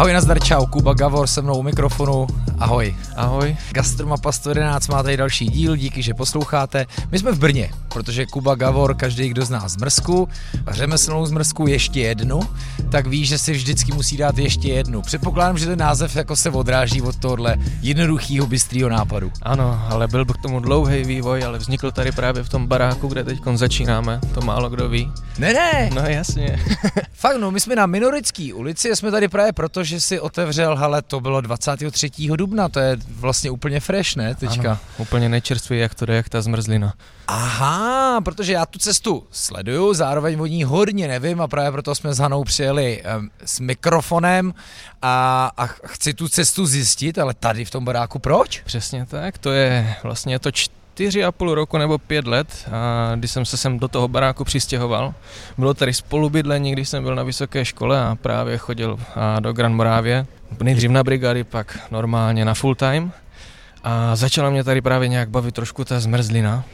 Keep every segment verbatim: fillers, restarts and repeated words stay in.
Ahoj, nazdar, čau, Kuba Gavor se mnou u mikrofonu, ahoj. Ahoj. Gastromapa sto jedenáct má tady další díl, díky, že posloucháte. My jsme v Brně, protože Kuba Gavor, každý, kdo zná zmrzku, řemeslnou zmrzku ještě jednu, tak ví, že si vždycky musí dát ještě jednu. Předpokládám, že ten název jako se odráží od tohohle jednoduchýho, bystrýho nápadu. Ano, ale byl k tomu dlouhý vývoj, ale vznikl tady právě v tom baráku, kde teď začínáme, to málo kdo ví. Ne, ne. No jasně. Fakt, no, my jsme na Minorické ulici, jsme tady právě proto, že si otevřel, hele, to bylo dvacátého třetího dubna, to je vlastně úplně fresh, ne, teďka? Ano, úplně nejčerstvý, jak to jde, jak ta zmrzlina. Aha, protože já tu cestu sleduju, zároveň o ní hodně nevím a právě proto jsme s Hanou přijeli um, s mikrofonem a, a chci tu cestu zjistit, ale tady v tom baráku proč? Přesně tak, to je vlastně to čtyři čtyři a půl roku nebo pět let, a když jsem se sem do toho baráku přistěhoval. Bylo tady spolubydlení, když jsem byl na vysoké škole a právě chodil a do Gran Morávě. Nejdřív na brigády, pak normálně na full time. A začala mě tady právě nějak bavit trošku ta zmrzlina.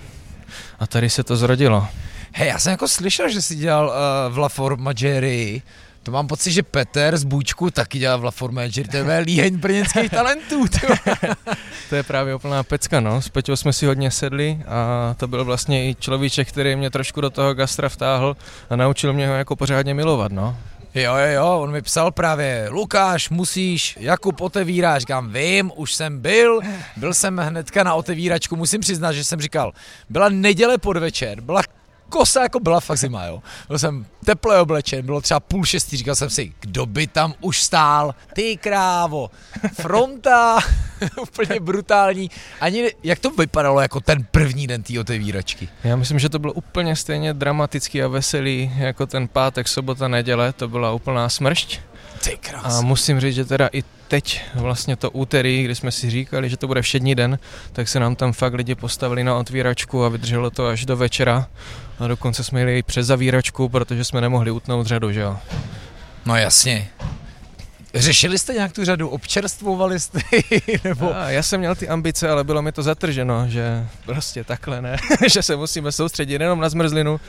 A tady se to zrodilo. Hej, já jsem jako slyšel, že jsi dělal uh, v La Formaggerii. To mám pocit, že Petr z Bůčku taky dělá v La Formaggerii, to je líheň brněnských talentů. To je právě úplná pecka, no. S Peťou jsme si hodně sedli a to byl vlastně i človíček, který mě trošku do toho gastra vtáhl a naučil mě ho jako pořádně milovat, no. Jo, jo, jo, on mi psal právě, Lukáš, musíš, Jakub, otevíráš, říkám, vím, už jsem byl, byl jsem hnedka na otevíračku, musím přiznat, že jsem říkal, byla neděle podvečer, byla kosa jako byla fakt zima, jo. Byl jsem teple oblečen, bylo třeba půl šestý, říkal jsem si, kdo by tam už stál, ty krávo, fronta, úplně brutální. Ani, jak to vypadalo jako ten první den té otevíračky? Já myslím, že to bylo úplně stejně dramatický a veselý jako ten pátek, sobota, neděle, to byla úplná smršť. Ty krás. A musím říct, že teda i teď vlastně to úterý, kdy jsme si říkali, že to bude všední den, tak se nám tam fakt lidi postavili na otvíračku a vydrželo to až do večera. A dokonce jsme jeli i přes zavíračku, protože jsme nemohli utnout řadu, že jo? No jasně. Řešili jste nějak tu řadu? Občerstvovali jste? Nebo... Já, já jsem měl ty ambice, ale bylo mi to zatrženo, že prostě takhle ne, že se musíme soustředit jenom na zmrzlinu.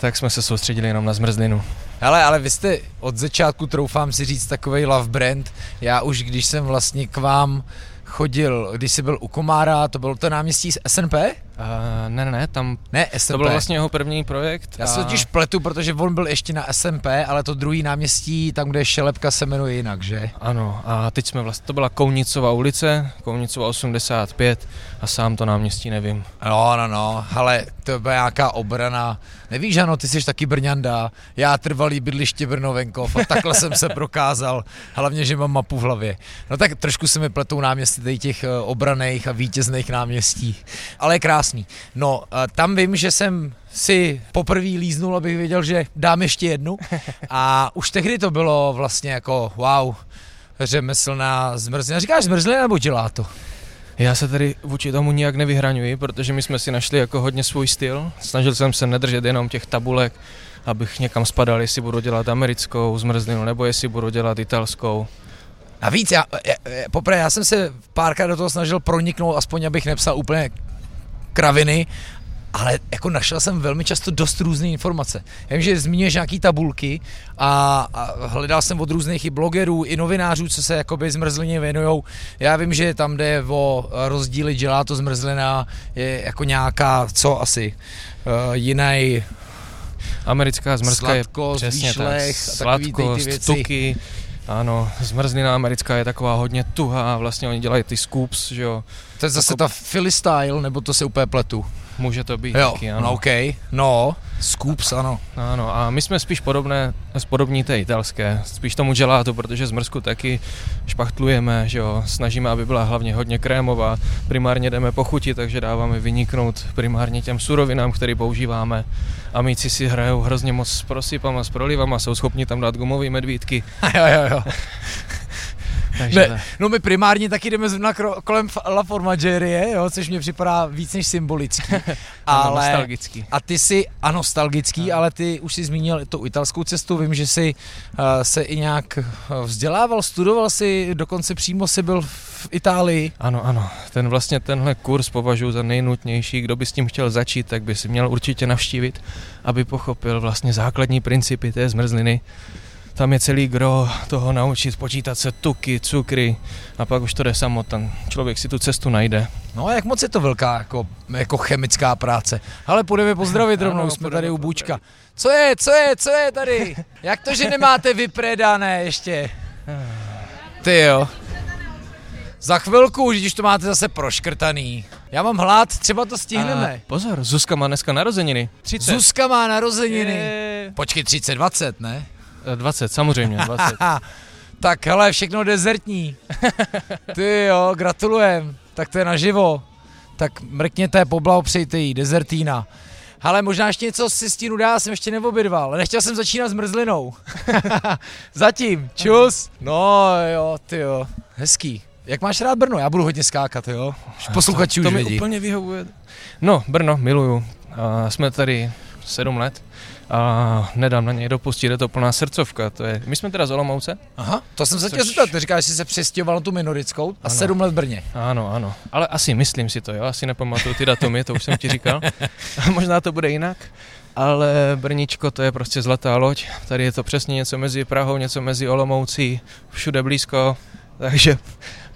Tak jsme se soustředili jenom na zmrzlinu. Hele, ale vy jste od začátku, troufám si říct, takovej love brand. Já už, když jsem vlastně k vám chodil, když jsi byl u Komára, to bylo to náměstí z S N P? Uh, ne, ne, ne, tam ne, S N P. To byl vlastně jeho první projekt. Já a... se totiž pletu, protože on byl ještě na S N P, ale to druhý náměstí, tam, kde je Šelepka, se jmenuje jinak, že? Ano, a teď jsme vlastně, to byla Kounicova ulice, Kounicova osmdesát pět a sám to náměstí nevím. No, no, no, hele, to byla nějaká obrana. Nevíš, ano, ty jsi taky Brňanda, já trvalý bydliště Brno venkov a takhle jsem se prokázal, hlavně, že mám mapu v hlavě. No tak trošku se mi pletou náměstí tady těch obraných a vítězných náměstí, ale je krásný. No, tam vím, že jsem si poprvé líznul, abych věděl, že dám ještě jednu a už tehdy to bylo vlastně jako wow, řemeslná zmrzlina. Říkáš zmrzlina nebo gelato? Já se tady vůči tomu nijak nevyhraňuji, protože my jsme si našli jako hodně svůj styl. Snažil jsem se nedržet jenom těch tabulek, abych někam spadal, jestli budu dělat americkou zmrzlinu, nebo jestli budu dělat italskou. A víc, já, já, poprvé, já jsem se párkrát do toho snažil proniknout, aspoň abych nepsal úplně kraviny, ale jako našel jsem velmi často dost různé informace. Já vím, že zmiňuješ nějaký tabulky a, a hledal jsem od různých i blogerů, i novinářů, co se jakoby zmrzlině věnujou. Já vím, že tam jde o rozdíly gelato zmrzlina, je jako nějaká, co asi, uh, jiný... Americká zmrzka je přesně výšlech, tak, sladkost, tuky. Ano, zmrzlina americká je taková hodně tuhá, vlastně oni dělají ty scoops, že jo. To je zase jako... ta Philly style, nebo to se úplně pletu? Může to být. Jo, taky, ano. No okej, okay. No, scoops, ano. Ano, a my jsme spíš podobné, podobní té italské, spíš tomu gelato, protože zmrzku taky špachtlujeme, že jo, snažíme, aby byla hlavně hodně krémová, primárně jdeme po chuti, takže dáváme vyniknout primárně těm surovinám, které používáme. Amíci si hrajou hrozně moc s prosypama, s prolivama, jsou schopni tam dát gumové medvídky. Jo, jo, jo. Ne, no my primárně taky jdeme zrovna kolem La Formaggerie, jo, což mě připadá víc než symbolický. Ale nostalgický. A ty jsi, a nostalgický, no. Ale ty už jsi zmínil tu italskou cestu, vím, že jsi uh, se i nějak vzdělával, studoval jsi, dokonce přímo jsi byl v Itálii. Ano, ano, ten vlastně tenhle kurz považuji za nejnutnější, kdo by s tím chtěl začít, tak by si měl určitě navštívit, aby pochopil vlastně základní principy té zmrzliny. tam je celý gro toho naučit, počítat se tuky, cukry a pak už to jde samo, tam člověk si tu cestu najde. No a jak moc je to velká jako, jako chemická práce. Ale půjdeme pozdravit rovnou, ano, jsme tady u Bůčka. Co je, co je, co je tady? Jak to, že nemáte vypredané ještě? Ty jo. Za chvilku už, když to máte zase proškrtaný. Já mám hlad, třeba to stihneme. A pozor, Zuzka má dneska narozeniny. třicet. Zuzka má narozeniny. Je... Počkej, třicet, dvacet, ne? dvacet, samozřejmě, dvacet. Tak hele, všechno dezertní. Ty jo, gratulujem. Tak to je naživo. Tak mrkněte, poblahopřejte jí, dezertína. Ale možná ještě něco si stínu dá, jsem ještě neobědval. Nechtěl jsem začínat s mrzlinou. Zatím, čus. No jo, ty jo, hezký. Jak máš rád Brno? Já budu hodně skákat, jo? Posluchači už vědí. To mi úplně vyhovuje. No, Brno, miluju. A jsme tady sedm let a nedám na něj dopustit, je to plná srdcovka. To je... My jsme teda z Olomouce. Aha, to jsem se což... tě zeptat. Ty říkáš, že jsi se přestěhoval na tu Minorickou a ano. sedm let v Brně. Ano, ano. Ale asi myslím si to, jo? Asi nepamatuju ty datumy, to už jsem ti říkal. Možná to bude jinak. Ale Brničko, to je prostě zlatá loď. Tady je to přesně něco mezi Prahou, něco mezi Olomoucí, všude blízko, takže...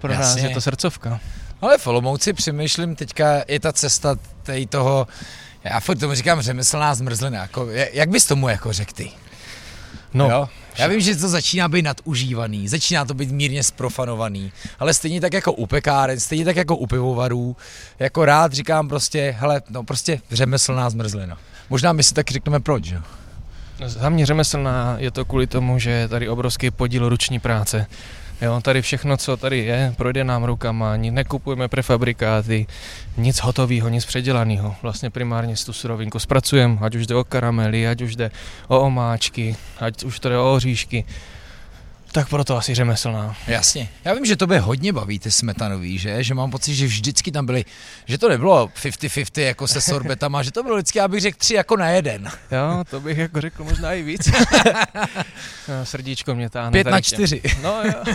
Pro nás je to srdcovka. Ale v Olomouci přemýšlím, teďka je ta cesta tej toho, já furt tomu říkám řemeslná zmrzlina, jako, jak bys tomu jako řekl ty? No. Jo? Já vím, že to začíná být nadužívaný, začíná to být mírně zprofanovaný, ale stejně tak jako u pekáren, stejně tak jako u pivovarů, jako rád říkám prostě, hele, no prostě řemeslná zmrzlina. Možná my si tak řekneme proč, jo? Za mě řemeslná je to kvůli tomu, že je tady obrovský podíl ruční práce. Jo, tady všechno, co tady je, projde nám rukama, nekupujeme prefabrikáty, nic hotového, nic předělaného. Vlastně primárně tu surovinku zpracujeme, ať už jde o karamely, ať už jde o omáčky, ať už to jde o oříšky. Tak proto asi řemeslná. Jasně. Já vím, že tobě hodně baví ty smetanový, že? Že mám pocit, že vždycky tam byly, že to nebylo fifty fifty jako se sorbetama, že to bylo vždycky, já bych řekl tři jako na jeden. Jo, to bych jako řekl možná i víc. No, srdíčko mě táhne. Pět na čtyři. No jo.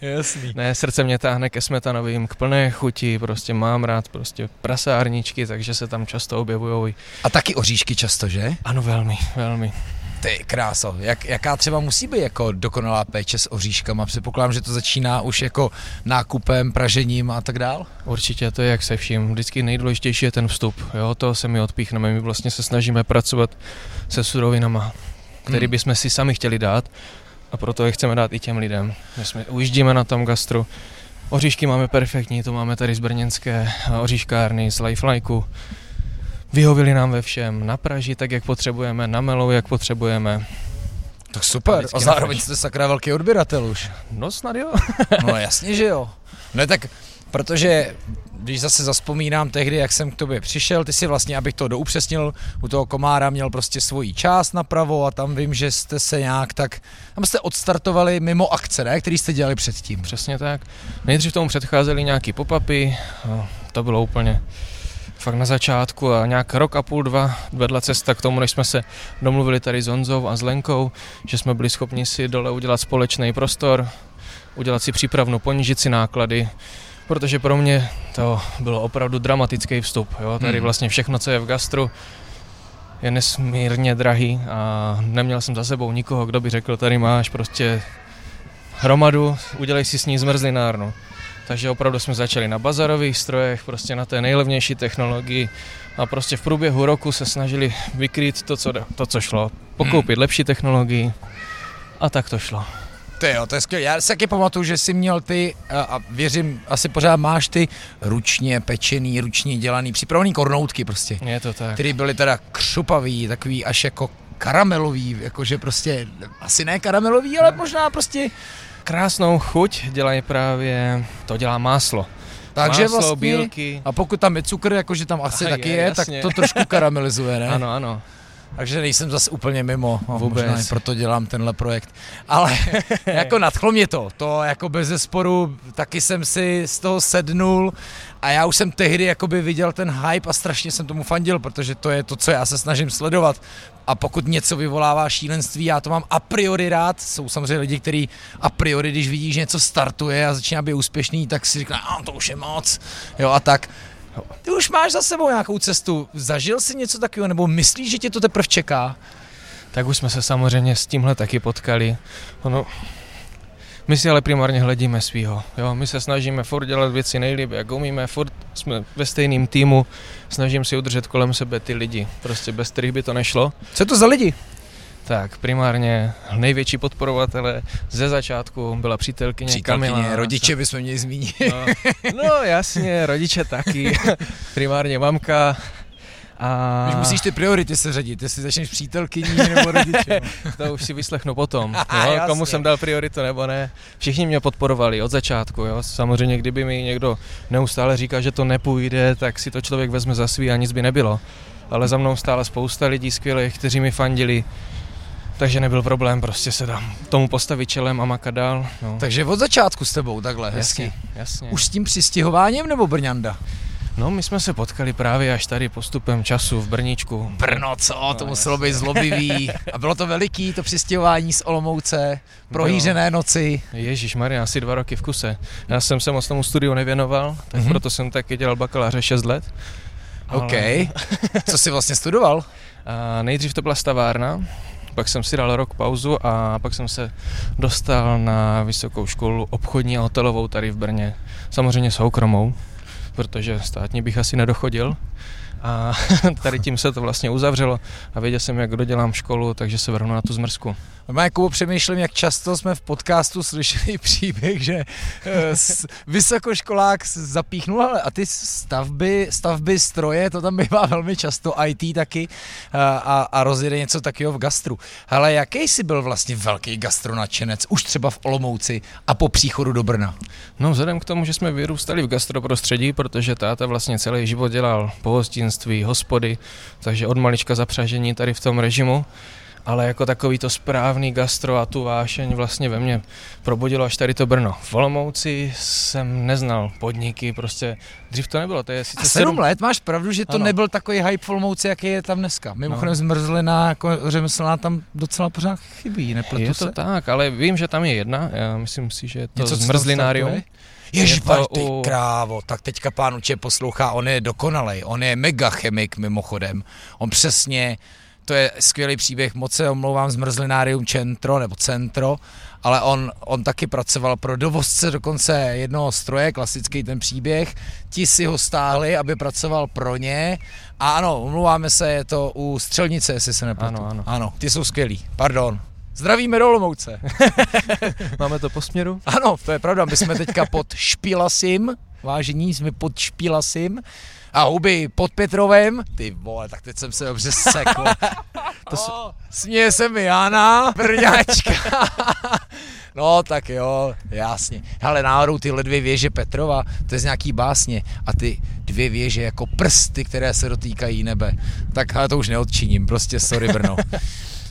Jasný. Ne, srdce mě táhne ke smetanovým, k plné chuti, prostě mám rád prostě prasárničky, takže se tam často objevují. A taky oříšky často, že? Ano, velmi, velmi. Ty kráso, jak, jaká třeba musí být jako dokonalá péče s oříškama? Předpokládám, že to začíná už jako nákupem, pražením a tak dál? Určitě, to je jak se vším. Vždycky nejdůležitější je ten vstup, jo, toho se my odpíchneme. My vlastně se snažíme pracovat se surovinama, který bychom si sami chtěli dát a proto je chceme dát i těm lidem. My jsme ujíždíme na tom gastru. Oříšky máme perfektní, to máme tady z brněnské oříškárny, z Lifelikeu. Vyhovili nám ve všem, na praži tak, jak potřebujeme, na melou, jak potřebujeme. Tak super, a, a zároveň jste sakra velký odběratel už. No snad jo. No jasně, že jo. No tak, protože když zase zazpomínám tehdy, jak jsem k tobě přišel, ty si vlastně, abych to doupřesnil, u toho komára měl prostě svoji část napravo a tam vím, že jste se nějak tak, tam jste odstartovali mimo akce, ne, který jste dělali předtím. Přesně tak. Nejdřív tomu předcházely nějaký pop-upy, no, to bylo úplně... Fakt na začátku a nějak rok a půl, dva vedla cesta k tomu, než jsme se domluvili tady s Honzou a s Lenkou, že jsme byli schopni si dole udělat společný prostor, udělat si přípravnu, ponížit si náklady, protože pro mě to bylo opravdu dramatický vstup. Jo? Tady vlastně všechno, co je v gastru, je nesmírně drahý a neměl jsem za sebou nikoho, kdo by řekl, tady máš prostě hromadu, udělej si s ní zmrzlinárnu. Takže opravdu jsme začali na bazarových strojech, prostě na té nejlevnější technologii a prostě v průběhu roku se snažili vykrýt to, co, to, co šlo, pokoupit lepší technologii a tak to šlo. To jo, to je skvělé. Já si taky pamatuju, že jsi měl ty, a, a věřím, asi pořád máš ty ručně pečený, ručně dělaný, připravený kornoutky prostě. Je to tak. Který byly teda křupavý, takový až jako karamelový, jakože prostě, asi ne karamelový, ale možná prostě... Krásnou chuť dělají právě, to dělá máslo. Takže máslo, vlastně, bílky. A pokud tam je cukr, jakože tam asi a taky je, je tak to trošku karamelizuje, ne? Ano, ano. Takže nejsem zase úplně mimo, vůbec. Možná i proto dělám tenhle projekt. Ale jako nadchlo mě to, to jako bez zesporu, taky jsem si z toho sednul a já už jsem tehdy jakoby viděl ten hype a strašně jsem tomu fandil, protože to je to, co já se snažím sledovat. A pokud něco vyvolává šílenství, já to mám a priori rád, jsou samozřejmě lidi, kteří a priori, když vidí, že něco startuje a začíná být úspěšný, tak si říká, a to už je moc, jo a tak. Ty už máš za sebou nějakou cestu, zažil jsi něco takového, nebo myslíš, že tě to teprve čeká? tak už jsme se samozřejmě s tímhle taky potkali. Ono, my si ale primárně hledíme svýho. Jo? My se snažíme furt dělat věci nejlíp, jak umíme, furt jsme ve stejném týmu, snažím si udržet kolem sebe ty lidi, prostě bez kterých by to nešlo. Co to za lidi? Tak primárně největší podporovatele ze začátku byla přítelkyně, přítelkyně Kamila. Rodiče bychom měli zmínit. No, no jasně, rodiče taky. Primárně mamka. A... Už musíš ty priority seřadit, jestli začneš přítelkyní nebo rodiče. To už si vyslechnu potom, jo, komu jsem dal prioritu nebo ne. Všichni mě podporovali od začátku, jo. Samozřejmě kdyby mi někdo neustále říkal, že to nepůjde, tak si to člověk vezme za svý a nic by nebylo. Ale za mnou stála spousta lidí skvělých, kteří mi fandili. Takže nebyl problém, prostě se dám tomu postavit čelem a makat dál. No. Takže od začátku s tebou takhle, hezky. Jasně, jasně. Už s tím přistěhováním nebo Brňanda? No, my jsme se potkali právě až tady postupem času v Brníčku. Brno, co? No, to jasně. Muselo být zlobivý. A bylo to veliký, to přistěhování z Olomouce, prohýřené noci. Ježišmarja, asi dva roky v kuse. Já jsem se moc tomu studiu nevěnoval, tak mm-hmm. proto jsem taky dělal bakaláře šest let. Ale... OK. Co jsi vlastně studoval? A nejdřív to byla stavárna. Pak jsem si dal rok pauzu a pak jsem se dostal na vysokou školu obchodní a hotelovou tady v Brně. Samozřejmě soukromou, protože státní bych asi nedochodil. A tady tím se to vlastně uzavřelo a věděl jsem, jak dodělám školu, takže se vrhnu na tu zmrzku. Normálně, Kubo, přemýšlím, jak často jsme v podcastu slyšeli příběh, že vysokoškolák zapíchnul, a ty stavby, stavby, stroje, to tam bývá velmi často, í té taky, a, a rozjede něco takového v gastru. Hele, jaký jsi byl vlastně velký gastronačenec, už třeba v Olomouci a po příchodu do Brna? No, vzhledem k tomu, že jsme vyrůstali v gastroprostředí, protože táta vlastně celý život dělal pohostinství, hospody, takže od malička zapřažení tady v tom režimu. Ale jako takový to správný gastro a tu vášeň vlastně ve mně probudilo až tady to Brno. V Olomouci jsem neznal podniky, prostě dřív to nebylo. To je sice a sedm, sedm let, máš pravdu, že to ano. Nebyl takový hype v Olomouci, jaký je tam dneska. Mimochodem no. Zmrzlina, jako řemeslná tam docela pořád chybí, ne? Proto je to se... tak, ale vím, že tam je jedna, já myslím si, že je to něco zmrzlinárium. Ježíbar, ty u... krávo, tak teďka pán Uče poslouchá, on je dokonalej, on je mega chemik mimochodem, on přesně... To je skvělý příběh, moc se omlouvám, zmrzlinárium Centro, nebo Centro, ale on, on taky pracoval pro dovozce dokonce jednoho stroje, klasický ten příběh, ti si ho stáhli, aby pracoval pro ně a ano, omlouváme se, je to u Střelnice, jestli se nepletu. Ano, ano. Ano, ty jsou skvělí, pardon. Zdravíme do Olomouce. Máme to po směru? Ano, to je pravda, my jsme teďka pod Špílasím, vážení, jsme pod Špílasím. A huby pod Petrovem, ty vole, tak teď jsem se dobře sekl. To s... Směje se mi Jana, brňáčka. No tak jo, jasně. Hele, náhodou tyhle dvě věže Petrova, to je z nějaký básně. A ty dvě věže jako prsty, které se dotýkají nebe. Tak ale to už neodčiním, prostě sorry Brno.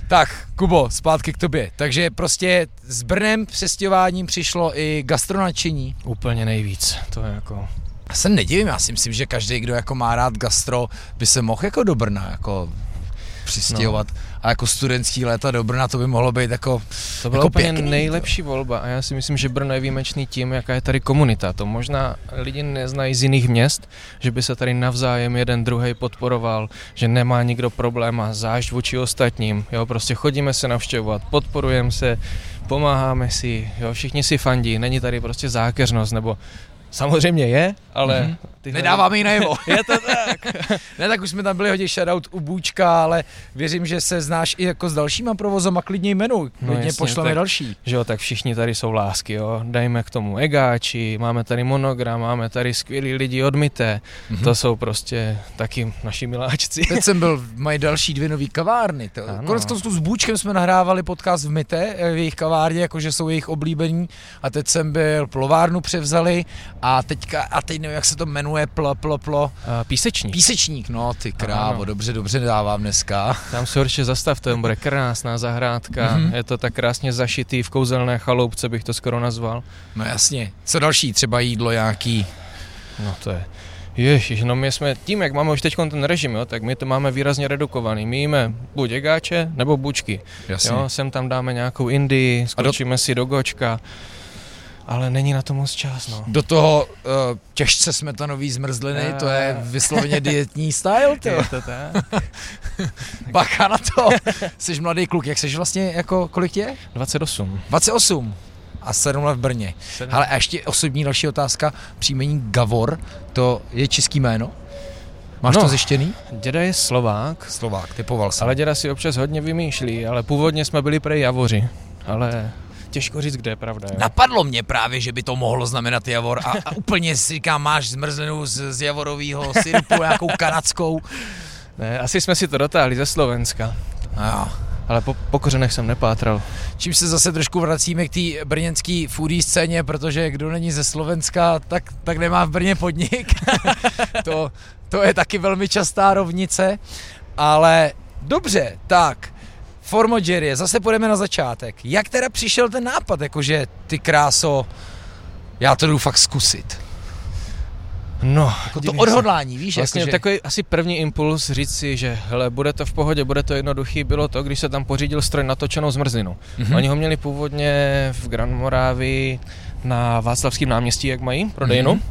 Tak, Kubo, zpátky k tobě. Takže prostě s Brnem přestěhováním přišlo i gastronačení. Úplně nejvíc, to je jako... Já se nedivím, já si myslím, že každý, kdo jako má rád gastro, by se mohl jako do Brna jako přistěhovat. No. A jako studentský léta do Brna, to by mohlo být jako to byla jako úplně pěkný, nejlepší to. Volba a já si myslím, že Brno je výjimečný tím, jaká je tady komunita. To možná lidi neznají z jiných měst, že by se tady navzájem jeden druhý podporoval, že nemá nikdo problém a zášť vůči ostatním. Jo, prostě chodíme se navštěvovat, podporujeme se, pomáháme si, jo, všichni si fandí, není tady prostě zákeřnost nebo samozřejmě je, ale... Mm-hmm. Tyhle... Nedáváme ji najevo. Je to tak. Ne, tak už jsme tam byli hodně shoutout u Bůčka, ale věřím, že se znáš i jako s dalšíma provozama, klidně jmenu, klidně no pošleme další. Že jo, tak všichni tady jsou lásky, jo. Dajme k tomu egáči, máme tady monogram, máme tady skvělí lidi od Mite. Mm-hmm. To jsou prostě taky naši miláčci. Teď jsem byl, mají další dvě nový kavárny. Koneckonců s Bůčkem jsme nahrávali podcast v Mite, v jejich kavárně, jakože jsou jejich oblíbení. A teď jsem byl, plovárnu převzali. A teďka, a teď nevím, jak se to jmenuje, plo, plo, plo. Písečník. Písečník, no ty krávo, ano. dobře, dobře dávám dneska. Tam se určitě zastav, to bude krásná zahrádka, mm-hmm. je to tak krásně zašitý, v kouzelné chaloupce bych to skoro nazval. No jasně, co další, třeba jídlo nějaký? No to je, ježiš, no my jsme, tím jak máme už teď ten režim, jo, tak my to máme výrazně redukovaný, my jíme buď egáče, nebo bučky. Jasně. Jo, sem tam dáme nějakou Indii, skočíme do... si do Gočka. ale není na to moc čas, no. Do toho uh, těžce smetanový zmrzliny, to je vysloveně dietní style, ty. Je to tak. Bacha na to, jsi mladý kluk, jak jsi vlastně, jako, kolik tě je? dvacet osm. dvacet osm a sedm let v Brně. Ale ještě osobní další otázka, příjmení Gavor, to je český jméno? Máš no, to zjištěný? Děda je Slovák. Slovák, typoval jsem. Ale děda si občas hodně vymýšlí, ale původně jsme byli prej Javoři, ale... Těžko říct, kde je pravda. Jo? Napadlo mě právě, že by to mohlo znamenat Javor a, a úplně si říkám, máš zmrzlinu z, z javorového syrupu, nějakou kanadskou. Ne, asi jsme si to dotáhli ze Slovenska. Jo. Ale po, po kořenech jsem nepátral. Čím se zase trošku vracíme k té brněnské foodie scéně, protože kdo není ze Slovenska, tak, tak nemá v Brně podnik. to, to je taky velmi častá rovnice. Ale dobře, tak... Formaggeria, zase půjdeme na začátek. Jak teda přišel ten nápad, jakože ty kráso, já to jdu fakt zkusit. No, jako to odhodlání, se. Víš? Vlastně jakože... takový asi první impuls říct si, že hele, bude to v pohodě, bude to jednoduchý, bylo to, když se tam pořídil stroj na točenou zmrzlinu. Mm-hmm. Oni ho měli původně v Grand Moravii na Václavském náměstí, jak mají, prodejnu. Mm-hmm.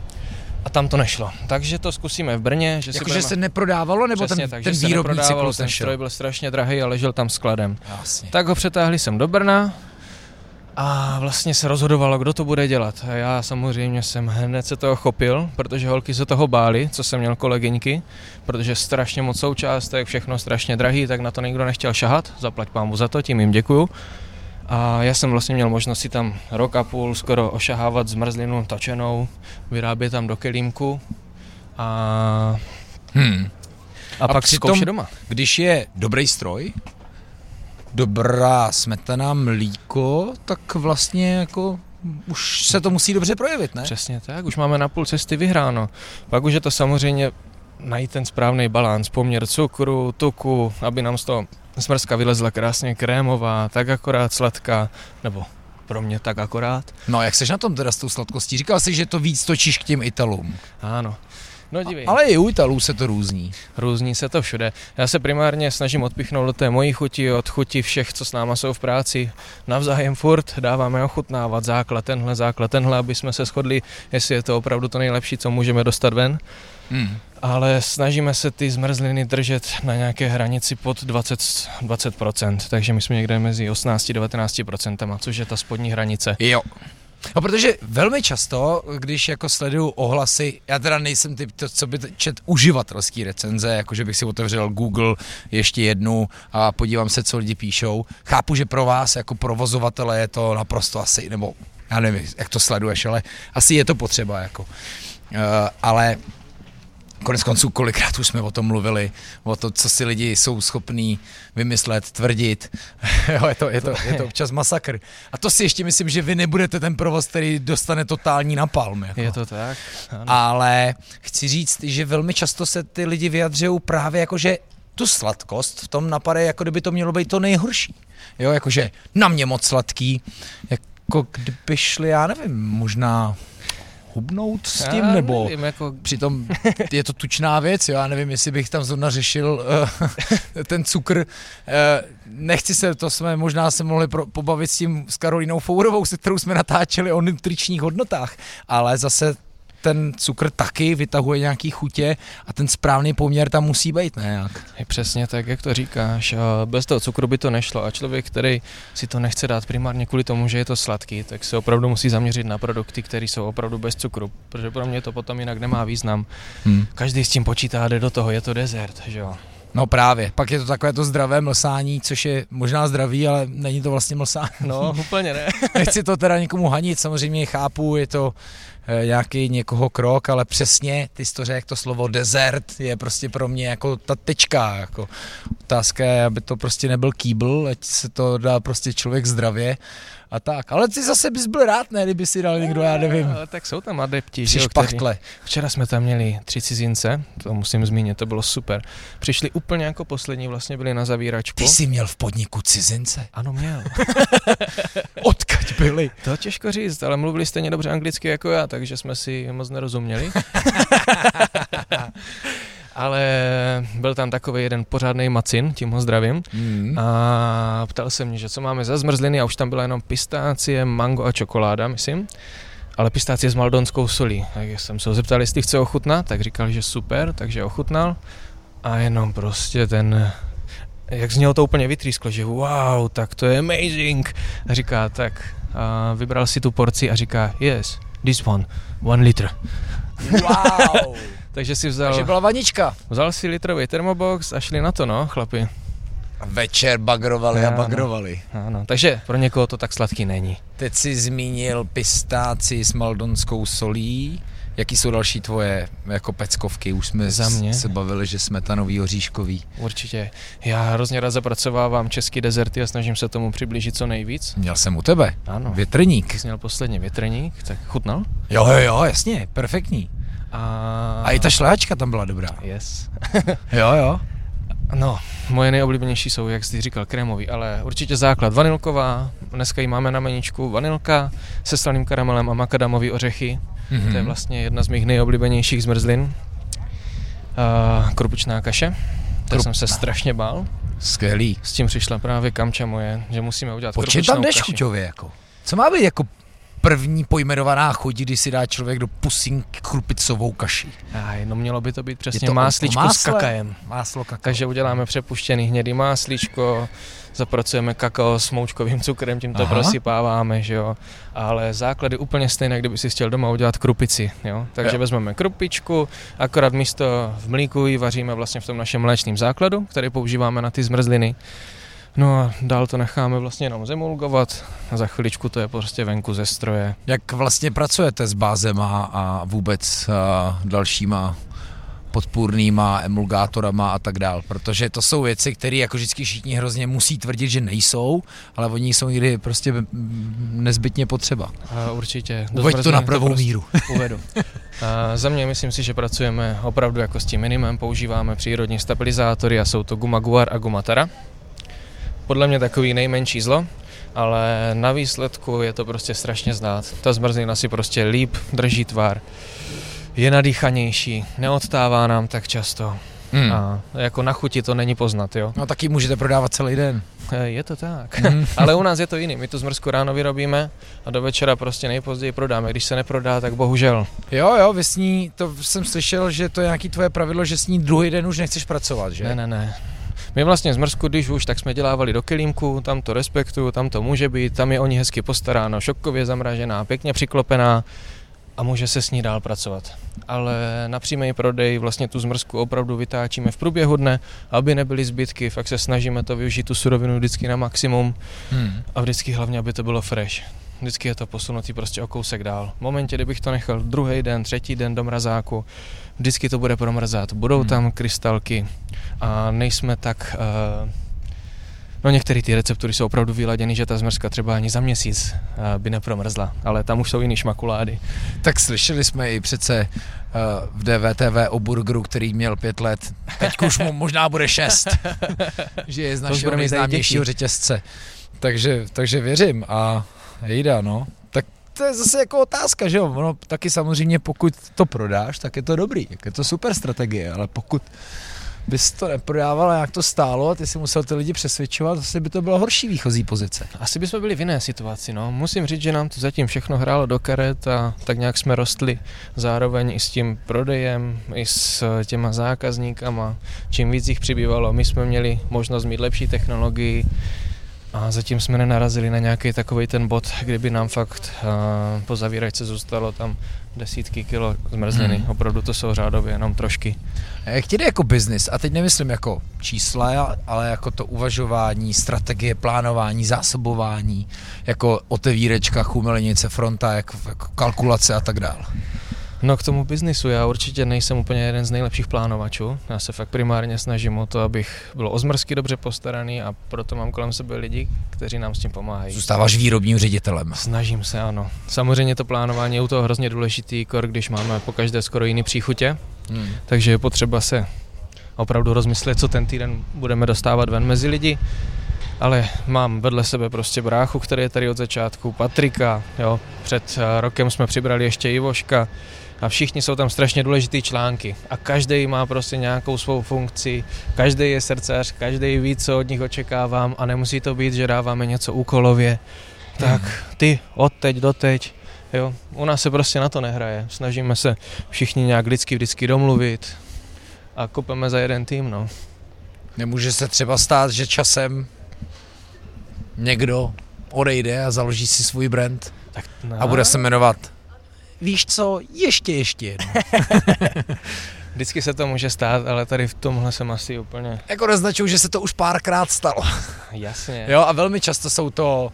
A tam to nešlo. Takže to zkusíme v Brně. Že jako, budeme... že se neprodávalo, nebo přesně, ten, ten výrobní cyklus ten stroj byl strašně drahý a ležel tam skladem. Jasně. Tak ho přetáhli sem do Brna a vlastně se rozhodovalo, kdo to bude dělat. A já samozřejmě jsem hned se toho chopil, protože holky se toho bály, co jsem měl kolegyňky, protože strašně moc součástek, všechno strašně drahý, tak na to nikdo nechtěl šahat. Zaplať pánbu za to, tím jim děkuju. A já jsem vlastně měl možnost si tam rok a půl skoro ošahávat zmrzlinu točenou, vyrábět tam do kelímku a, hmm. a, a pak si zkoušet doma. Když je dobrý stroj, dobrá smetana, mlíko, tak vlastně jako už se to musí dobře projevit, ne? Přesně tak, už máme na půl cesty vyhráno. Pak už je to samozřejmě najít ten správný balans, poměr cukru, tuku, aby nám z toho smrzka vylezla krásně krémová, tak akorát sladká, nebo pro mě tak akorát. No jak seš na tom teda s tou sladkostí? Říkal jsi, že to víc točíš k těm Italům. Ano. No dívej. A, ale i u Italů se to různí. Různí se to všude. Já se primárně snažím odpichnout do té mojí chuti, od chuti všech, co s náma jsou v práci. Navzájem furt dáváme ochutnávat základ, tenhle základ, tenhle, aby jsme se shodli, jestli je to opravdu to nejlepší, co můžeme dostat ven. Hmm. Ale snažíme se ty zmrzliny držet na nějaké hranici pod dvacet procent, takže my jsme někde mezi osmnáct až devatenáct procent, což je ta spodní hranice. Jo. No protože velmi často, když jako sleduju ohlasy, já teda nejsem typ, to, co by čet uživatelský recenze, jakože bych si otevřel Google ještě jednu a podívám se, co lidi píšou. Chápu, že pro vás jako provozovatele je to naprosto asi, nebo já nevím, jak to sleduješ, ale asi je to potřeba jako. Uh, ale... Konec konců, kolikrát už jsme o tom mluvili, o to, co si lidi jsou schopní vymyslet, tvrdit. Jo, je, to, je, to, je to občas masakr. A to si ještě myslím, že vy nebudete ten provoz, který dostane totální napalm. Jako. Je to tak. Ano. Ale chci říct, že velmi často se ty lidi vyjadřují právě jako, že tu sladkost v tom napadě, jako kdyby to mělo být to nejhorší. Jo, jakože na mě moc sladký, jako kdyby šli, já nevím, možná... hubnout s tím, já nebo nevím, jako... přitom je to tučná věc, jo? Já nevím, jestli bych tam zrovna řešil uh, ten cukr. Uh, nechci se, to jsme možná se mohli pro, pobavit s tím, s Karolínou Fourovou, se kterou jsme natáčeli o nutričních hodnotách, ale zase ten cukr taky vytahuje nějaký chutě a ten správný poměr tam musí být nějak. Je přesně tak, jak to říkáš. Bez toho cukru by to nešlo a člověk, který si to nechce dát primárně kvůli tomu, že je to sladký, tak se opravdu musí zaměřit na produkty, které jsou opravdu bez cukru, protože pro mě to potom jinak nemá význam. Hmm. Každý s tím počítá, jde do toho, je to dezert, že jo. No právě, pak je to takové to zdravé mlsání, což je možná zdravý, ale není to vlastně mlsání. No, úplně ne. Nechci to teda nikomu hanit, samozřejmě chápu, je to e, nějaký někoho krok, ale přesně, ty jsi to řekl, to slovo dezert je prostě pro mě jako ta tečka, jako otázka je, aby to prostě nebyl kýbl, ať se to dá prostě člověk zdravě a tak. Ale ty zase bys byl rád, ne, kdyby si dal někdo, já nevím. No, tak jsou tam adepti, že jo, který... Včera jsme tam měli tři cizince, to musím zmínit, to bylo super. Přišli úplně jako poslední, vlastně byli na zavíračku. Ty jsi měl v podniku cizince? Ano, měl. Odkud byli? To těžko říct, ale mluvili stejně dobře anglicky jako já, takže jsme si moc nerozuměli. ale byl tam takový jeden pořádnej macin, tím ho zdravím, mm. a ptal se mě, že co máme za zmrzliny, a už tam byla jenom pistácie, mango a čokoláda, myslím, ale pistácie s maldonskou solí. Tak jsem se ho zeptal, jestli chce ochutnat, tak říkal, že super, takže ochutnal a jenom prostě ten... Jak z něho to úplně vytřísklo, že wow, tak to je amazing. A říká, tak a vybral si tu porci a říká, yes, this one, one litr. Wow. Takže si vzal... Takže byla vanička. Vzal si litrový termobox a šli na to, no, chlapi. A večer bagrovali já, a bagrovali. Ano, ano, takže pro někoho to tak sladký není. Teď si zmínil pistáci s maldonskou solí. Jaký jsou další tvoje jako peckovky? Už jsme se bavili, že smetanový, oříškový. Určitě. Já hrozně rád zapracovávám český dezerty a snažím se tomu přiblížit co nejvíc. Měl jsem u tebe. Ano. Větrník. Ty jsi měl posledně větrník, tak chutnal? Jo, jo, jo, jasně, perfektní. A, a i ta šlehačka tam byla dobrá. Yes. Jo, jo. No, moje nejoblíbenější jsou, jak jsi říkal, krémový, ale určitě základ vanilková. Dneska ji máme na meničku. Vanilka se slaným karamelem a makadamový ořechy. Mm-hmm. To je vlastně jedna z mých nejoblíbenějších zmrzlin. Uh, krupičná kaše. To jsem se strašně bál. Skvělý. S tím přišla právě kamča moje, že musíme udělat Počít krupičnou kaši. Počít tam jdeš chuťově, jako. Co má být jako první pojmenovaná chuť, když si dá člověk do pusín krupicovou kaši? Aj, no mělo by to být přesně to máslíčko másle, s kakaem. Máslo, kakao. Takže uděláme přepuštěný hnědý máslíčko, zapracujeme kakao s moučkovým cukrem, tím to Aha. prosypáváme, že jo. Ale základy úplně stejné, kdyby si chtěl doma udělat krupici, jo. Takže jo. vezmeme krupičku, akorát místo v mlíku ji vaříme vlastně v tom našem mléčném základu, který používáme na ty zmrzliny. No a dál to necháme vlastně jenom zemulgovat a za chviličku to je prostě venku ze stroje. Jak vlastně pracujete s bázema a vůbec a dalšíma podpůrnýma emulgátorama a tak dál, protože to jsou věci, které jako vždycky všichni hrozně musí tvrdit, že nejsou, ale oni jsou někdy prostě nezbytně potřeba. A určitě. Uveď to na pravou prostě míru. Uvedu. A za mě myslím si, že pracujeme opravdu jako s tím minimem, používáme přírodní stabilizátory a jsou to guma guar a guma tara. Podle mě takový nejmenší zlo, ale na výsledku je to prostě strašně znát. Ta zmrzlina si prostě líp drží tvar, je nadýchanější, neodtává nám tak často hmm. a jako na chuti to není poznat, jo. No taky můžete prodávat celý den. Je to tak, hmm. ale u nás je to jiný, my tu zmrzku ráno vyrobíme a do večera prostě nejpozději prodáme, když se neprodá, tak bohužel. Jo, jo, vy s ní, to jsem slyšel, že to je nějaký tvoje pravidlo, že s ní druhý den už nechceš pracovat, že? Ne, ne, ne. My vlastně zmrzku, když už, tak jsme dělávali do kelímku, tam to respektuju, tam to může být, tam je o ní hezky postaráno, šokově zamražená, pěkně přiklopená a může se s ní dál pracovat. Ale na přímý prodej vlastně tu zmrzku opravdu vytáčíme v průběhu dne, aby nebyly zbytky, fakt se snažíme to využít tu surovinu vždycky na maximum hmm. a vždycky hlavně, aby to bylo fresh. Vždycky je to posunutý prostě o kousek dál. V momentě, kdybych to nechal druhý den, třetí den do mrazáku, vždycky to bude promrzat. Budou hmm. tam krystalky a nejsme tak... Uh, no některé ty receptury jsou opravdu vyladěny, že ta zmrzka třeba ani za měsíc uh, by nepromrzla, ale tam už jsou jiný šmakulády. Tak slyšeli jsme i přece uh, v D V T V o burgeru, který měl pět let. Teď už mu možná bude šest. Že je z našeho nejznámějšího řetězce. Takže, takže věřím a... Jejda, no. Tak to je zase jako otázka, že jo? Ono taky samozřejmě, pokud to prodáš, tak je to dobrý. Je to super strategie, ale pokud bys to neprodával a jak to stálo a ty si musel ty lidi přesvědčovat, asi by to byla horší výchozí pozice. Asi bychom byli v jiné situaci, no. Musím říct, že nám to zatím všechno hrálo do karet a tak nějak jsme rostli zároveň i s tím prodejem, i s těma zákazníkama. Čím víc jich přibývalo, my jsme měli možnost mít lepší technologii, a zatím jsme nenarazili na nějaký takovej ten bod, kdyby nám fakt uh, po zavíračce zůstalo tam desítky kilo zmrzliny. Hmm. Opravdu to jsou řádově jenom trošky. A jak ti jde jako biznis? A teď nemyslím jako čísla, ale jako to uvažování, strategie, plánování, zásobování, jako otevíračka, chumelnice, fronta, jako, jako kalkulace a tak dále. No k tomu biznisu já určitě nejsem úplně jeden z nejlepších plánovačů. Já se fakt primárně snažím o to, abych byl o zmrzky dobře postaraný a proto mám kolem sebe lidi, kteří nám s tím pomáhají. Zůstáváš výrobním ředitelem. Snažím se, ano. Samozřejmě to plánování je u toho hrozně důležitý, kor, když máme po každé skoro jiný příchutě, hmm. takže je potřeba se opravdu rozmyslet, co ten týden budeme dostávat ven mezi lidi. Ale mám vedle sebe prostě bráchu, který je tady od začátku, Patrika, jo. Před rokem jsme přibrali ještě Ivoška, a všichni jsou tam strašně důležitý články a každý má prostě nějakou svou funkci, každý je srdcař, každý ví, co od nich očekávám a nemusí to být, že dáváme něco úkolově, tak ty od teď do teď, jo, u nás se prostě na to nehraje, snažíme se všichni nějak lidsky vždycky domluvit a kopeme za jeden tým, no. Nemůže se třeba stát, že časem někdo odejde a založí si svůj brand tak, no. A bude se jmenovat víš co, ještě, ještě jedno. Vždycky se to může stát, ale tady v tomhle jsem asi úplně... Jako naznačuju, že se to už párkrát stalo. Jasně. Jo, a velmi často jsou to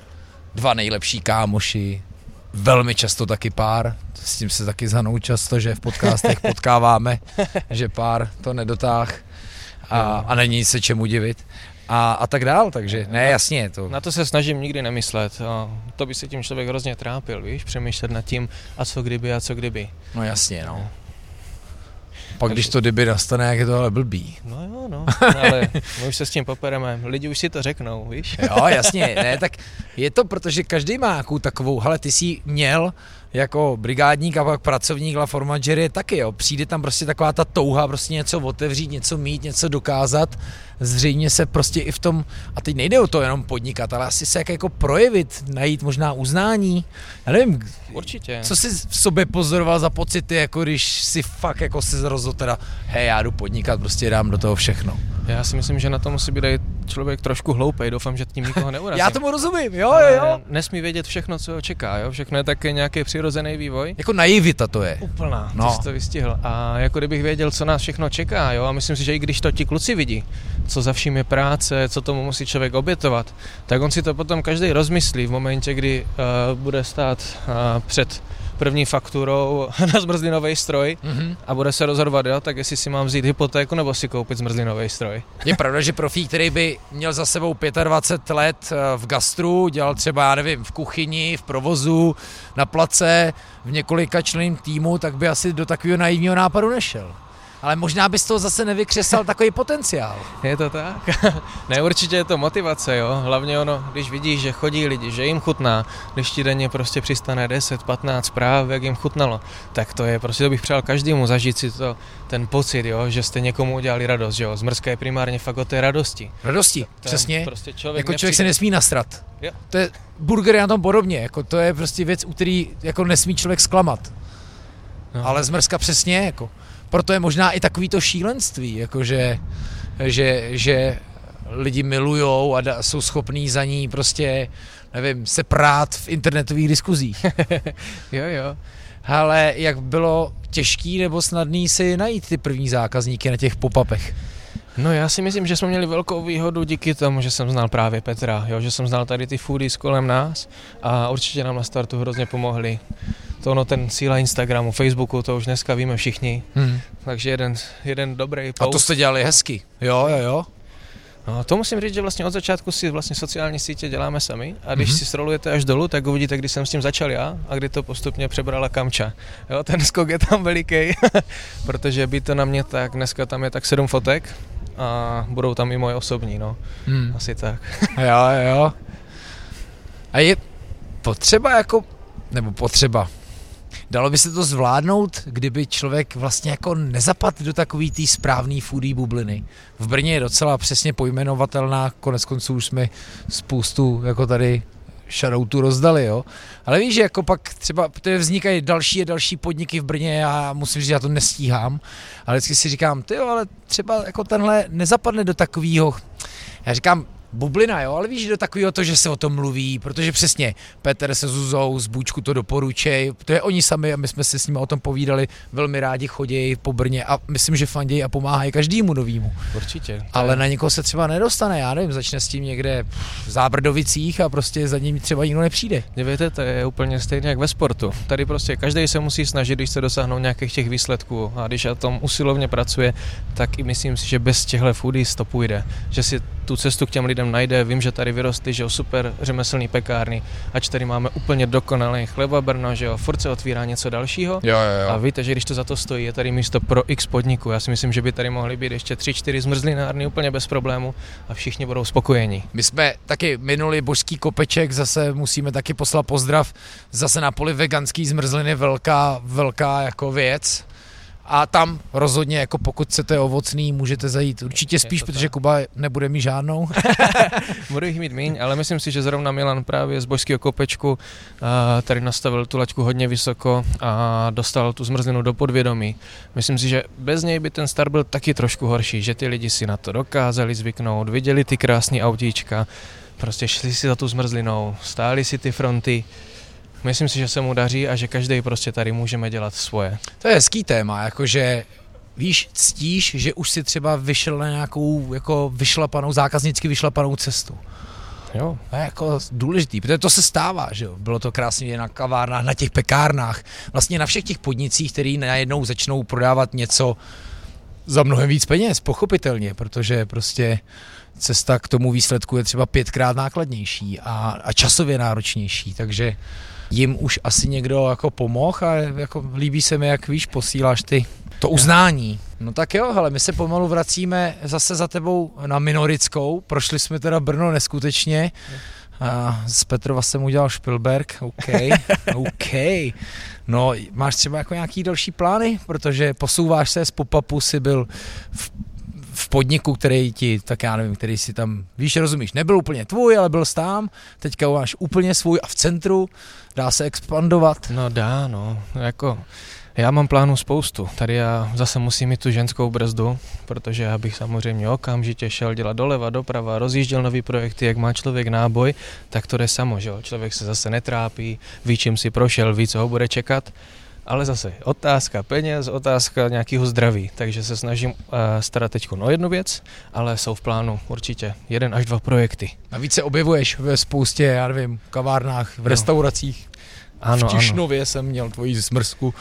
dva nejlepší kámoši, velmi často taky pár, s tím se taky zhanou často, že v podcastech potkáváme, že pár to nedotáh a, a není se čemu divit. A, a tak dál, takže ne, jasně. To... Na to se snažím nikdy nemyslet, a to by se tím člověk hrozně trápil, víš, přemýšlet nad tím, a co kdyby, a co kdyby. No jasně, no. Pak takže... když to kdyby nastane, jak je to ale blbý. No jo, no, ale my už se s tím popereme, lidi už si to řeknou, víš. Jo, jasně, ne, tak je to, protože každý má nějakou takovou, hele, ty jsi měl jako brigádník a pak pracovník La Formaggerie taky, jo, přijde tam prostě taková ta touha prostě něco otevřít, něco mít, něco dokázat, zřejmě se prostě i v tom, a teď nejde o to jenom podnikat, ale asi se jak jako projevit, najít možná uznání, já nevím, určitě. Co jsi v sobě pozoroval za pocity, jako když si fakt jako se rozhodl teda, hej, já jdu podnikat, prostě dám do toho všechno. Já si myslím, že na to musí být člověk trošku hloupej, doufám, že tím nikoho neurazím. Já tomu rozumím, jo, ale jo. Nesmí vědět všechno, co ho čeká, jo, všechno je také nějaký přirozený vývoj. Jako naivita to je. Úplná, no. Ty jsi to vystihl. A jako kdybych věděl, co nás všechno čeká, jo, a myslím si, že i když to ti kluci vidí, co za vším je práce, co tomu musí člověk obětovat, tak on si to potom každý rozmyslí v momentě, kdy uh, bude stát uh, před první fakturou na zmrzlinový stroj mm-hmm. a bude se rozhodovat, jo, tak jestli si mám vzít hypotéku nebo si koupit zmrzlinový stroj. Je pravda, že profík, který by měl za sebou dvacet pět let v gastru, dělal třeba, já nevím, v kuchyni, v provozu, na place, v několika členům týmu, tak by asi do takového naivního nápadu nešel. Ale možná bys toho zase nevykřesal takový potenciál. Je to tak? Ne, určitě je to motivace, jo. Hlavně ono, když vidíš, že chodí lidi, že jim chutná, když ti denně prostě přistane deset, patnáct zpráv, jak jim chutnalo, tak to je, prostě to bych přál každému zažít si to, ten pocit, jo, že jste někomu udělali radost, že jo. Zmrzka je primárně fakt o té radosti. Radosti, to, přesně. Prostě člověk jako nepřijde. Člověk se nesmí nasrat. Jo. To je burger je na tom podobně, jako to je prostě věc, u který jako nesmí člověk zklamat. No. Ale zmrzka přesně, jako. Proto je možná i takový to šílenství, jakože, že, že lidi milujou a da, jsou schopní za ní prostě, nevím, se prát v internetových diskuzích. Jo, jo. Ale jak bylo těžký nebo snadný si najít ty první zákazníky na těch pop-upech? No já si myslím, že jsme měli velkou výhodu díky tomu, že jsem znal právě Petra, jo, že jsem znal tady ty foodies kolem nás a určitě nám na startu hrozně pomohli. To ono, ten síla Instagramu, Facebooku, to už dneska víme všichni, hmm. takže jeden, jeden dobrý post. A to jste dělali hezky, jo, jo, jo. No, to musím říct, že vlastně od začátku si vlastně sociální sítě děláme sami a když mm-hmm. si strolujete až dolů, tak uvidíte, kdy jsem s tím začal já a kdy to postupně přebrala Kamča. Jo, ten skok je tam veliký, protože by to na mě tak, dneska tam je tak sedm fotek a budou tam i moje osobní, no, mm. asi tak. Jo, jo. A je potřeba jako, nebo potřeba, dalo by se to zvládnout, kdyby člověk vlastně jako nezapadl do takový té správné foodie bubliny. V Brně je docela přesně pojmenovatelná, konec konců už jsme spoustu jako tady shoutoutů rozdali, jo. Ale víš, že jako pak třeba vznikají další a další podniky v Brně a musím říct, že já to nestíhám. Ale vždycky si říkám, ty jo, ale třeba jako tenhle nezapadne do takového, já říkám, bublina, jo, ale víš, do takového to, že se o tom mluví, protože přesně Petr se Zuzou z Bůčku to doporučej, to je oni sami a my jsme si s nimi o tom povídali, velmi rádi chodí po Brně a myslím, že fandějí a pomáhají každému novýmu. Určitě. Ale na někoho se třeba nedostane, já nevím, začne s tím někde v Zábrdovicích a prostě za ním třeba nikdo nepřijde. Víte, to je úplně stejně jak ve sportu. Tady prostě každý se musí snažit, když se dosáhnou nějakých těch výsledků a když na tom usilovně pracuje, tak i myslím si, že bez těchto foodies to půjde, že si tu cestu k těm lidem najde. Vím, že tady vyrostly, že jo, super řemeslný pekárny, ač tady máme úplně dokonalý chleba Brno, že jo, furt se otvírá něco dalšího. Jo, jo, jo. A víte, že když to za to stojí, je tady místo pro x podniků. Já si myslím, že by tady mohly být ještě tři čtyři zmrzlinárny úplně bez problému a všichni budou spokojení. My jsme taky minuli Božský kopeček, zase musíme taky poslat pozdrav, zase na poli veganský zmrzliny velká, velká jako věc. A tam rozhodně, jako pokud chcete ovocný, můžete zajít určitě spíš, protože tak. Kuba nebude mít žádnou. Budu jich mít míň, ale myslím si, že zrovna Milan právě z Božského kopečku tady nastavil tu laťku hodně vysoko a dostal tu zmrzlinu do podvědomí. Myslím si, že bez něj by ten start byl taky trošku horší, že ty lidi si na to dokázali zvyknout, viděli ty krásné autíčka, prostě šli si za tu zmrzlinou, stáli si ty fronty. Myslím si, že se mu daří a že každý prostě tady můžeme dělat svoje. To je hezký téma, jakože víš, ctíš, že už si třeba vyšel na nějakou jako vyšlapanou, zákaznicky vyšlapanou cestu. Jo. To je jako důležitý, protože to se stává, že jo. Bylo to krásně na kavárnách, na těch pekárnách, vlastně na všech těch podnicích, který najednou začnou prodávat něco za mnohem víc peněz, pochopitelně, protože prostě cesta k tomu výsledku je třeba pětkrát nákladnější a, a časově náročnější, takže jim už asi někdo jako pomohl a jako líbí se mi, jak víš, posíláš ty to uznání. No tak jo, hele, my se pomalu vracíme zase za tebou na Minorickou, prošli jsme teda Brno neskutečně, a z Petrova jsem udělal Špilberg, OK, OK. No, máš třeba jako nějaký další plány, protože posouváš se z pop-upu, jsi byl v v podniku, který ti, tak já nevím, který si tam, víš, rozumíš, nebyl úplně tvůj, ale byl jsi tam, teďka máš úplně svůj a v centru, dá se expandovat. No dá, no, jako, já mám plánů spoustu, tady já zase musím mít tu ženskou brzdu, protože já bych samozřejmě okamžitě šel dělat doleva, doprava, rozjížděl nový projekty, jak má člověk náboj, tak to jde samo, že jo, člověk se zase netrápí, ví, čím si prošel, ví, co ho bude čekat. Ale zase otázka peněz, otázka nějakého zdraví, takže se snažím starat teď o jednu věc, ale jsou v plánu určitě jeden až dva projekty. A víc se objevuješ ve spoustě, já nevím, kavárnách, v restauracích. Ano, v Tišnově ano. Jsem měl tvoji zmrzku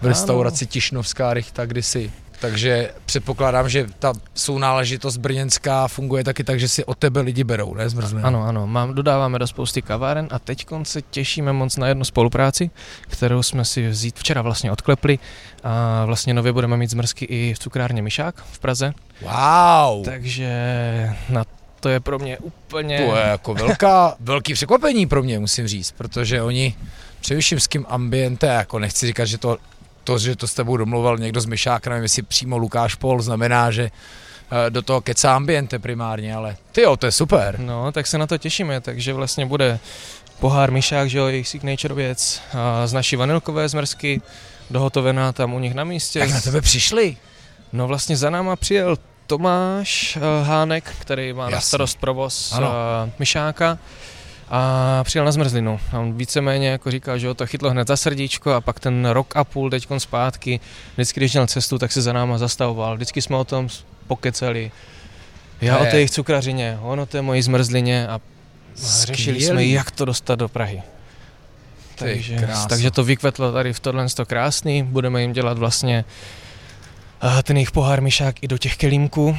v restauraci ano. Tišnovská rychta kdysi. Takže předpokládám, že ta sounáležitost brněnská funguje taky tak, že si od tebe lidi berou, ne, zmrzlinu? Ano, ano, mám, dodáváme do spousty kaváren a teďkon se těšíme moc na jednu spolupráci, kterou jsme si vzít včera vlastně odklepli a vlastně nově budeme mít zmrzky i v cukrárně Myšák v Praze. Wow! Takže na to je pro mě úplně... To je jako velká, velký překvapení pro mě, musím říct, protože oni především s kým ambiente, jako nechci říkat, že to... To, že to s tebou domlouval někdo z Myšáka, nevím, jestli přímo Lukáš Pol, znamená, že do toho kecá ambiente primárně, ale tyjo, to je super. No, tak se na to těšíme, takže vlastně bude pohár Myšák, že jo, jejich signature věc, a z naší vanilkové zmrzky, dohotovená tam u nich na místě. Tak na tebe přišli? No vlastně za náma přijel Tomáš Hánek, který má Jasný. na starost provoz ano. Myšáka. A přijel na zmrzlinu. A on víceméně jako říkal, že to chytlo hned za srdíčko a pak ten rok a půl teďkon zpátky, vždycky když měl cestu, tak se za náma zastavoval. Vždycky jsme o tom pokeceli. Já je. o té jejich cukrařině, on o té mojí zmrzlině a Skvělý. řešili jsme, jak to dostat do Prahy. Takže, takže to vykvetlo tady v tohle to krásný. Budeme jim dělat vlastně ten jejich pohár Myšák i do těch kelímků.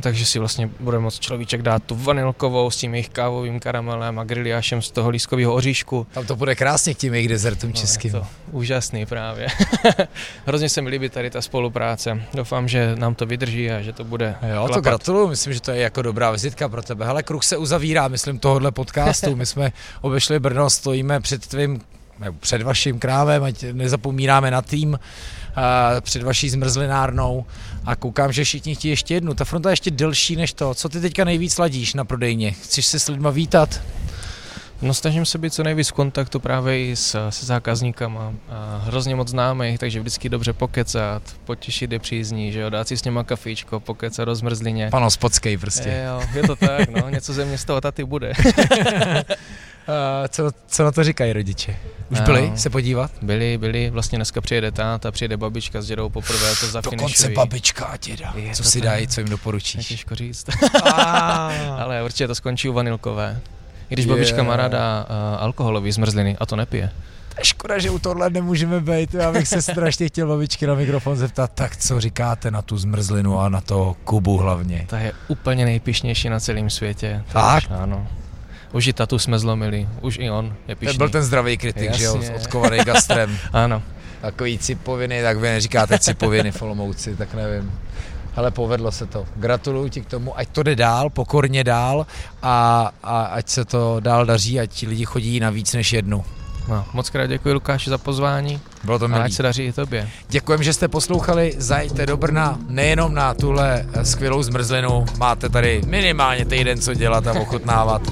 Takže si vlastně bude moct človíček dát tu vanilkovou s tím jejich kávovým karamelem a griliášem z toho lískového oříšku. Tam to bude krásně k tím jejich desertům no, českým. To úžasný právě. Hrozně se mi líbí tady ta spolupráce. Doufám, že nám to vydrží a že to bude Jo, klapat. To gratuluju, myslím, že to je jako dobrá vizitka pro tebe. Hele, kruh se uzavírá, myslím, tohohle podcastu. My jsme obešli Brno, stojíme před tvým, nebo před vaším krámem, ať nezapomínáme na tým. Uh, před vaší zmrzlinárnou a koukám, že všichni chtějí ještě jednu. Ta fronta je ještě delší než to. Co ty teďka nejvíc ladíš na prodejně? Chceš se s lidma vítat? No snažím se být co nejvíc v kontaktu právě i s, se zákazníkama. A hrozně moc známých, takže vždycky dobře pokecat, potěšit je přízní, že jo, dát si s něma kafíčko, pokecat o zmrzlině. Pano, spockej prostě. Je, jo, je to tak, no, něco ze mě z toho taty bude. A co, co na to říkají rodiče? Už byli se podívat? Byli, byli. Vlastně dneska přijede táta, přijede babička s dědou poprvé, to zafinišují. Dokonce babička a děda. Je co si dají, co jim doporučíš? Těžko říct. Ale určitě to skončí u vanilkové. I když je. babička má ráda uh, alkoholové zmrzliny a to nepije. To je škoda, že u tohle nemůžeme být. Já bych se strašně chtěl babičky na mikrofon zeptat, tak co říkáte na tu zmrzlinu a na toho Kubu hlavně? Ta je úplně nejpišnější na celém světě. Tak? Ano. Už i tatu jsme zlomili, už i on je pišný. To byl ten zdravý kritik, jasně, že jo, odkovaný gastrem. Ano. Takový cipoviny, tak vy neříkáte cipoviny v Olomouci, tak nevím. Hele, povedlo se to. Gratuluju ti k tomu, ať to jde dál, pokorně dál a, a ať se to dál daří, ať ti lidi chodí na víc než jednu. No, moc krát děkuji, Lukáši, za pozvání. Bylo to milý. A ať se daří i tobě. Děkujem, že jste poslouchali. Zajďte do Brna nejenom na tuhle skvělou zmrzlinu. Máte tady minimálně týden co dělat a ochutnávat.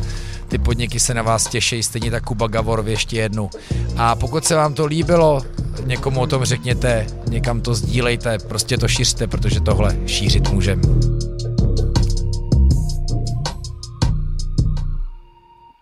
Ty podniky se na vás těší, stejně tak Kuba Gavor v ještě jednu. A pokud se vám to líbilo, někomu o tom řekněte, někam to sdílejte, prostě to šířte, protože tohle šířit můžeme.